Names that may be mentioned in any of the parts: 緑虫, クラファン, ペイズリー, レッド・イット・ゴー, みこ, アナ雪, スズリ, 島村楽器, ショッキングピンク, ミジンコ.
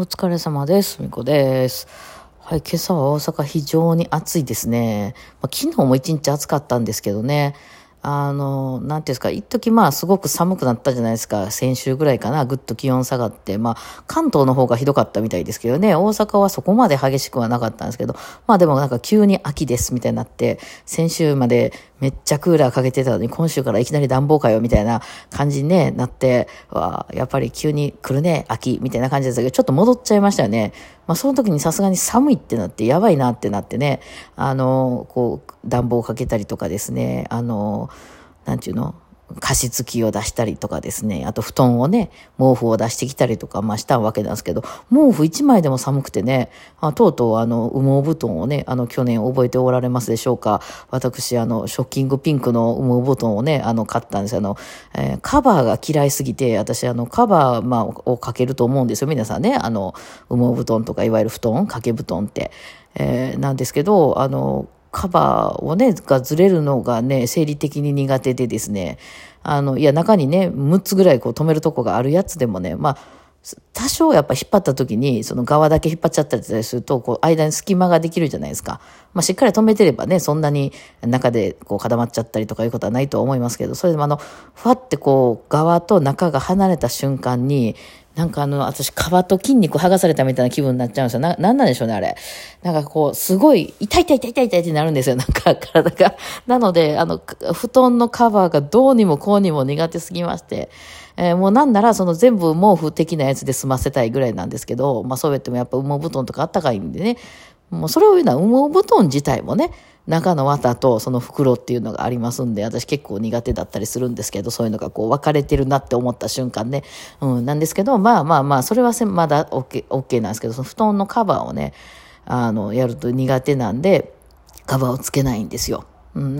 お疲れ様です。みこです。はい、今朝は大阪非常に暑いですね。昨日も一日暑かったんですけどね。なんていうんですか、一時すごく寒くなったじゃないですか。先週ぐらいかな、ぐっと気温下がって、関東の方がひどかったみたいですけどね。大阪はそこまで激しくはなかったんですけど、でもなんか急に秋ですみたいになって、先週までめっちゃクーラーかけてたのに、今週からいきなり暖房かよみたいな感じに、なって、やっぱり急に来るね、秋みたいな感じだったけど、ちょっと戻っちゃいましたよね。その時にさすがに寒いってなって、やばいなってなってね、暖房かけたりとかですね、加湿器を出したりとかですね、あと布団をね、毛布を出してきたりとか、したわけなんですけど、毛布一枚でも寒くてね、とうとう羽毛布団をね、去年覚えておられますでしょうか。私、ショッキングピンクの羽毛布団をね、買ったんですよ。カバーが嫌いすぎて、私、カバー、をかけると思うんですよ。皆さんね、羽毛布団とか、いわゆる布団、掛け布団って、なんですけど、カバーをね、がずれるのがね、生理的に苦手でですね、中にね、6つぐらいこう止めるとこがあるやつでもね、多少やっぱ引っ張った時に、その側だけ引っ張っちゃったりすると、こう、間に隙間ができるじゃないですか。しっかり止めてればね、そんなに中でこう固まっちゃったりとかいうことはないとは思いますけど、それでもふわってこう、側と中が離れた瞬間に、なんか私、皮と筋肉剥がされたみたいな気分になっちゃうんですよ。なんでしょうね、あれ。なんかこう、すごい、痛いってなるんですよ、なんか体が。なので、布団のカバーがどうにもこうにも苦手すぎまして、もうなんなら、全部毛布的なやつで済ませたいぐらいなんですけど、そうやってもやっぱ羽毛布団とかあったかいんでね、もうそれを言うのは羽毛布団自体もね、中の綿とその袋っていうのがありますんで、私結構苦手だったりするんですけど、そういうのがこう分かれてるなって思った瞬間ね、なんですけど、それはまだ OK なんですけど、その布団のカバーをね、やると苦手なんで、カバーをつけないんですよ。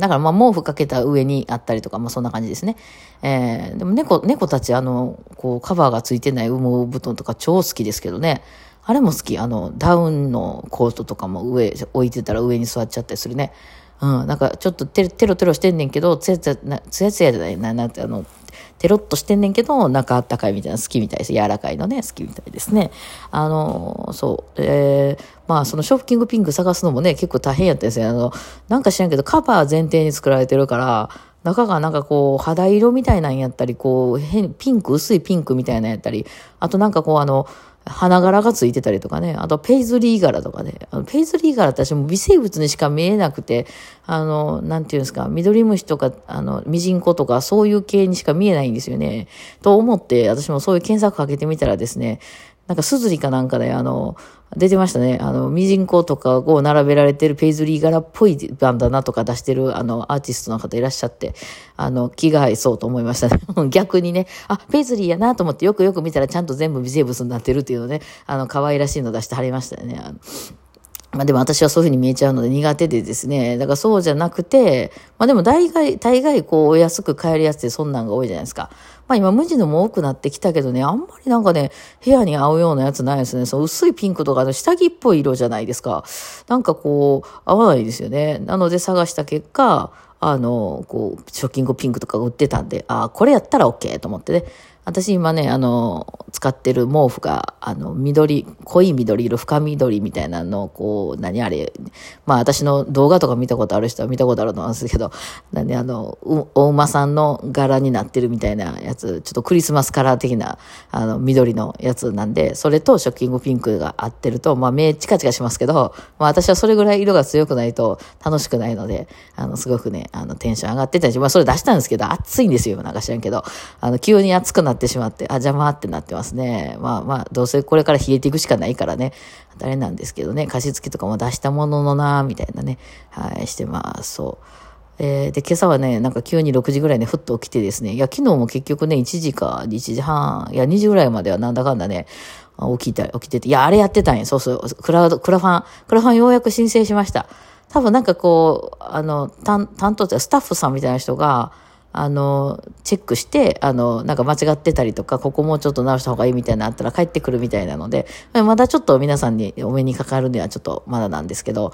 だから毛布かけた上にあったりとか、そんな感じですね。でも猫たちこうカバーがついてない羽毛布団とか超好きですけどね。あれも好き。ダウンのコートとかも置いてたら上に座っちゃったりするね。なんかちょっとテロテロしてんねんけど、ツヤツヤじゃないな、なんてテロッとしてんねんけど、中あったかいみたいな好きみたいです。柔らかいのね、好きみたいですね。そのショッキングピンク探すのもね、結構大変やったんですよ。なんか知らんけど、カバー前提に作られてるから、中がなんかこう、肌色みたいなんやったり、こう、薄いピンクみたいなんやったり、あとなんかこう、花柄がついてたりとかね、あとペイズリー柄とかね、ペイズリー柄って私も微生物にしか見えなくて、なんていうんですか、緑虫とか、ミジンコとか、そういう系にしか見えないんですよね。と思って、私もそういう検索かけてみたらですね、なんかスズリかなんかで、出てましたね。ミジンコとかを並べられてるペイズリー柄っぽいバンダナとか出してる、アーティストの方いらっしゃって、気が合いそうと思いましたね。逆にね、ペイズリーやなと思ってよく見たらちゃんと全部微生物になってるっていうのね、可愛らしいの出してはりましたよね。でも私はそういう風に見えちゃうので苦手でですね。だからそうじゃなくて、でも大概こうお安く買えるやつでそんなんが多いじゃないですか。今無地のも多くなってきたけどね、あんまりなんかね、部屋に合うようなやつないですね。そう薄いピンクとか下着っぽい色じゃないですか。なんかこう、合わないですよね。なので探した結果、こう、ショッキングピンクとか売ってたんで、これやったら OK と思ってね。私今ね、使ってる毛布が、濃い緑色、深緑みたいなのを、こう、私の動画とか見たことある人は見たことあると思うんですけど、お馬さんの柄になってるみたいなやつ、ちょっとクリスマスカラー的な、緑のやつなんで、それとショッキングピンクが合ってると、目チカチカしますけど、私はそれぐらい色が強くないと楽しくないので、すごくね、テンション上がってたし、それ出したんですけど、暑いんですよ、なんか知らんけど、急に暑くなってしまって、邪魔ってなってますね。どうせこれから冷えていくしかないからね、あれなんですけどね、加湿器とかも出したもののな、みたいなね、はい、してます。そう。で、今朝はね、なんか急に6時ぐらいね、ふっと起きてですね、昨日も結局ね、1時か1時半、2時ぐらいまではなんだかんだね、起きてて、あれやってたんや、そう、クラファンようやく申請しました。多分なんかこう、担当者、スタッフさんみたいな人が、チェックして、なんか間違ってたりとか、ここもうちょっと直した方がいいみたいなのあったら帰ってくるみたいなので、まだちょっと皆さんにお目にかかるにはちょっとまだなんですけど、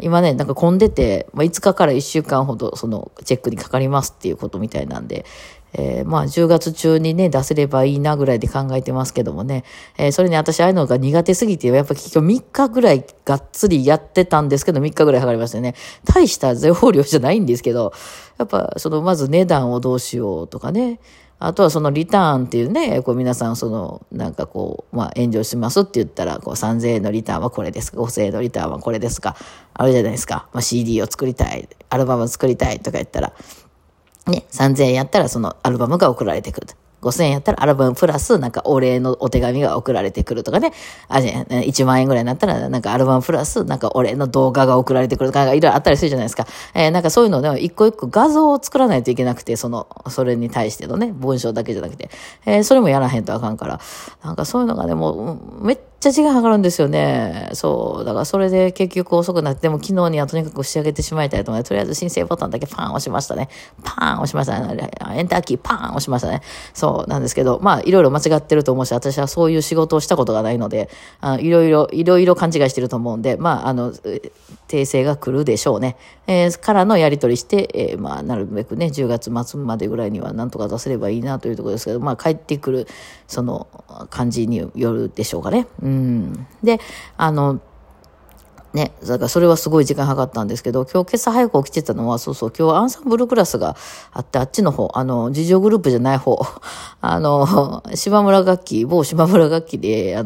今ね、なんか混んでて、5日から1週間ほど、チェックにかかりますっていうことみたいなんで、まあ10月中にね出せればいいなぐらいで考えてますけどもね、それに私ああいうのが苦手すぎてやっぱ結局3日ぐらいがっつりやってたんですけど3日ぐらいかかりましたね。大した情報量じゃないんですけど、やっぱそのまず値段をどうしようとかね、あとはそのリターンっていうね、こう皆さんそのなんかこうまあ炎上しますって言ったらこう3000円のリターンはこれですか、5000円のリターンはこれですか、あれじゃないですか、まあ、CD を作りたい、アルバムを作りたいとか言ったらね、3000円やったらそのアルバムが送られてくると。5000円やったらアルバムプラスなんかお礼のお手紙が送られてくるとかね。あ、1万円ぐらいになったらなんかアルバムプラスなんかお礼の動画が送られてくるとか、なんかいろいろあったりするじゃないですか。なんかそういうのをね、一個一個画像を作らないといけなくて、それに対してのね、文章だけじゃなくて、それもやらへんとあかんから、なんかそういうのがね、もう、めっちゃ時間かかるんですよね。そう。だからそれで結局遅くなって、も昨日にはとにかく仕上げてしまいたいと思って、とりあえず申請ボタンだけパーン押しましたね。パーン押しましたね。エンターキーパーン押しましたね。そうなんですけど、まあいろいろ間違ってると思うし、私はそういう仕事をしたことがないので、いろいろ勘違いしてると思うんで、まあ訂正が来るでしょうね。からのやり取りして、まあなるべくね、10月末までぐらいにはなんとか出せればいいなというところですけど、まあ帰ってくるその感じによるでしょうかね。で、ね、だからそれはすごい時間かかったんですけど、今日今朝早く起きてたのは、今日アンサンブルクラスがあって、あっちの方、事情グループじゃない方、某島村楽器で、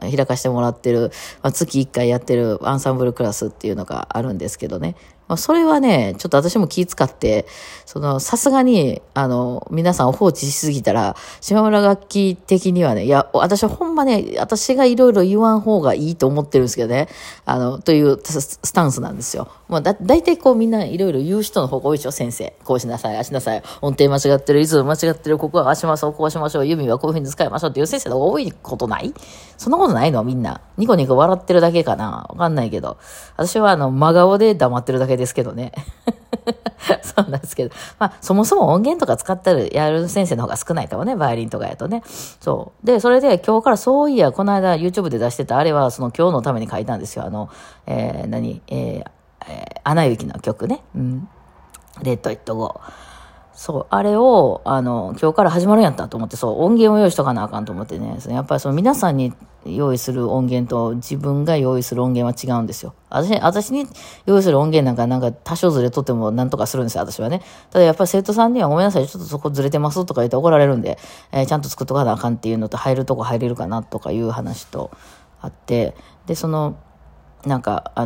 開かしてもらってる、まあ、月1回やってるアンサンブルクラスっていうのがあるんですけどね。まあ、それはね、ちょっと私も気使って、さすがに、皆さんを放置しすぎたら、島村楽器的にはね、いや、私はほんまね、私がいろいろ言わん方がいいと思ってるんですけどね、というスタンスなんですよ。まあ、だいたいこうみんないろいろ言う人の方が多いでしょ、先生。こうしなさい、あしなさい、音程間違ってる、リズム間違ってる、ここはあしましょう、こうしましょう、弓はこういうふうに使いましょうっていう先生の方が多いことない？そんなことないの？みんな。ニコニコ笑ってるだけかな？わかんないけど。私は真顔で黙ってるだけですけどね。そうなんですけど。まあ、そもそも音源とか使ったりやる先生の方が少ないかもね、バイオリンとかやとね。そう。で、それで今日からそういや、この間 YouTube で出してたあれは、今日のために書いたんですよ。アナ雪の曲ね。うん。レッド・イット・ゴー。そう。あれを、今日から始まるんやったと思って、そう、音源を用意しとかなあかんと思ってね。やっぱり皆さんに用意する音源と自分が用意する音源は違うんですよ。私に用意する音源なんか多少ずれとってもなんとかするんですよ、私はね。ただやっぱり生徒さんにはごめんなさい、ちょっとそこずれてますとか言って怒られるんで、ちゃんと作っとかなあかんっていうのと、入るとこ入れるかなとかいう話とあって、で、なんか、あ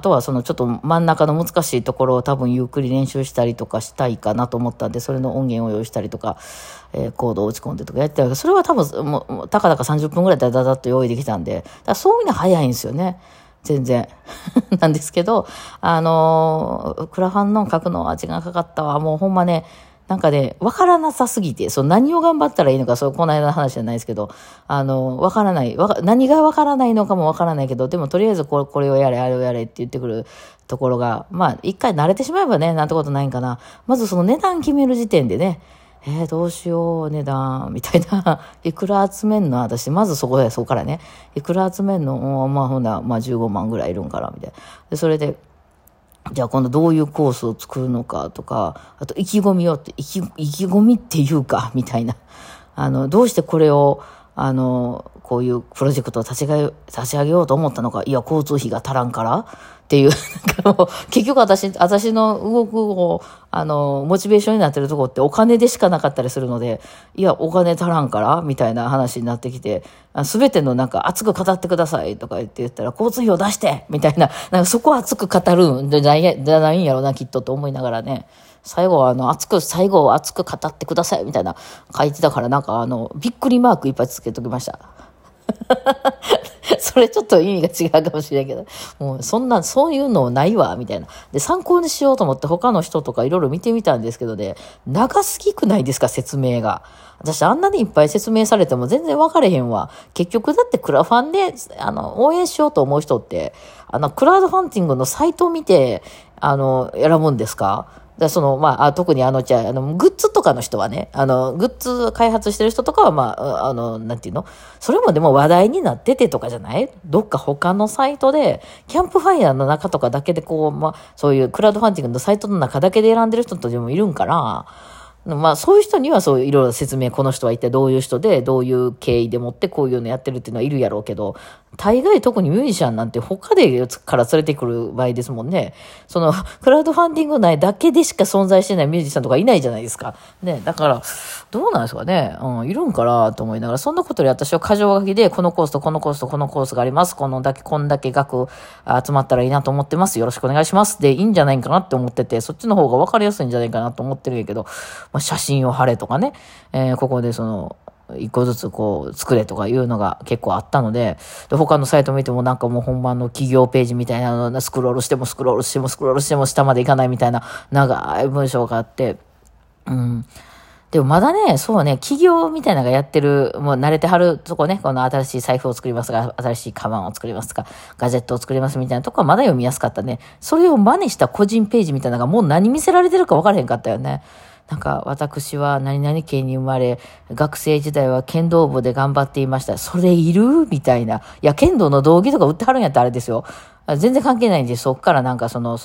とはちょっと真ん中の難しいところを多分ゆっくり練習したりとかしたいかなと思ったんで、それの音源を用意したりとか、コードを打ち込んでとかやってるけど、それは多分、もう、たかだか30分ぐらいダダダッと用意できたんで、だからそういうの早いんですよね。全然。なんですけど、クラファンの書くのは時間かかったわ。もうほんまね、なんかね、わからなさすぎて、何を頑張ったらいいのか、この間の話じゃないですけど、わからない、何がわからないのかもわからないけど、でもとりあえずこれをやれ、あれをやれって言ってくるところが、まあ、一回慣れてしまえばね、なんてことないんかな。まず値段決める時点でね、どうしよう、値段、みたいな。いくら集めんの私、まずそこからね、いくら集めんのまあ、まあ、15万ぐらいいるんかな、みたいな。で、それで、じゃあ今度どういうコースを作るのかとか、あと意気込みをって、意気込みっていうか、みたいな。どうしてこれを、こういうプロジェクトを立ち上げようと思ったのか、いや、交通費が足らんからっていう、結局私の動く、モチベーションになってるところってお金でしかなかったりするので、いや、お金足らんからみたいな話になってきて、すべてのなんか熱く語ってくださいとか言ったら、交通費を出してみたいな、なんかそこ熱く語るんじゃないんやろな、きっとと思いながらね、最後は最後は熱く語ってくださいみたいな書いてたから、なんかびっくりマークいっぱいつけときました。それちょっと意味が違うかもしれんけど、もうそういうのないわ、みたいな。で、参考にしようと思って他の人とかいろいろ見てみたんですけどね、長すぎくないですか、説明が。私あんなにいっぱい説明されても全然分かれへんわ。結局だってクラファンで、応援しようと思う人って、クラウドファンディングのサイトを見て、選ぶんですか？まあ、特にグッズとかの人はね、グッズ開発してる人とかは、まあ、なんていうの？それもでも話題になっててとかじゃない？どっか他のサイトで、キャンプファイヤーの中とかだけでこう、まあ、そういうクラウドファンディングのサイトの中だけで選んでる人とでもいるんかな？まあそういう人にはそういろいろ説明、この人は一体どういう人でどういう経緯でもってこういうのやってるっていうのはいるやろうけど、大概特にミュージシャンなんて他でから連れてくる場合ですもんね。そのクラウドファンディング内だけでしか存在してないミュージシャンとかいないじゃないですかね。だからどうなんですかね、いるんかなと思いながら、そんなことより私は箇条書きでこのコースとこのコースとこのコースがあります、こんだけ額集まったらいいなと思ってます、よろしくお願いしますでいいんじゃないかなって思ってて、そっちの方が分かりやすいんじゃないかなと思ってるんやけど、写真を貼れとかね、ここでその一個ずつこう作れとかいうのが結構あったので、他のサイト見てもなんかもう本番の企業ページみたいなのスクロールしても下までいかないみたいな長い文章があって、でもまだね、そうね、企業みたいなのがやってる、もう慣れてはるとこね、この新しい財布を作りますが、新しいカバンを作りますとか、ガジェットを作りますみたいなとこはまだ読みやすかったね。それを真似した個人ページみたいなのがもう何見せられてるか分からへんかったよね。なんか私は何々県に生まれ、学生時代は剣道部で頑張っていました。それいる？みたいな。いや、剣道の道着とか売ってはるんやったらあれですよ。全然関係ないんで、そっからなんかその、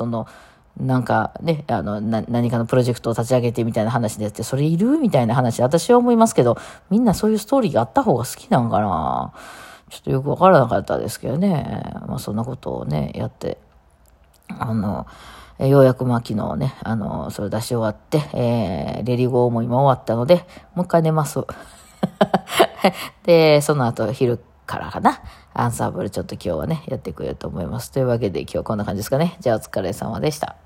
なんかね、何かのプロジェクトを立ち上げてみたいな話でって、それいる？みたいな話、私は思いますけど、みんなそういうストーリーがあった方が好きなんかな。ちょっとよくわからなかったですけどね。まあそんなことをね、やって、ようやくまあ昨日ね、それ出し終わって、レリゴーも今終わったので、もう一回寝ます。で、その後昼からかな、アンサンブルちょっと今日はね、やってくれると思います。というわけで今日はこんな感じですかね。じゃあお疲れ様でした。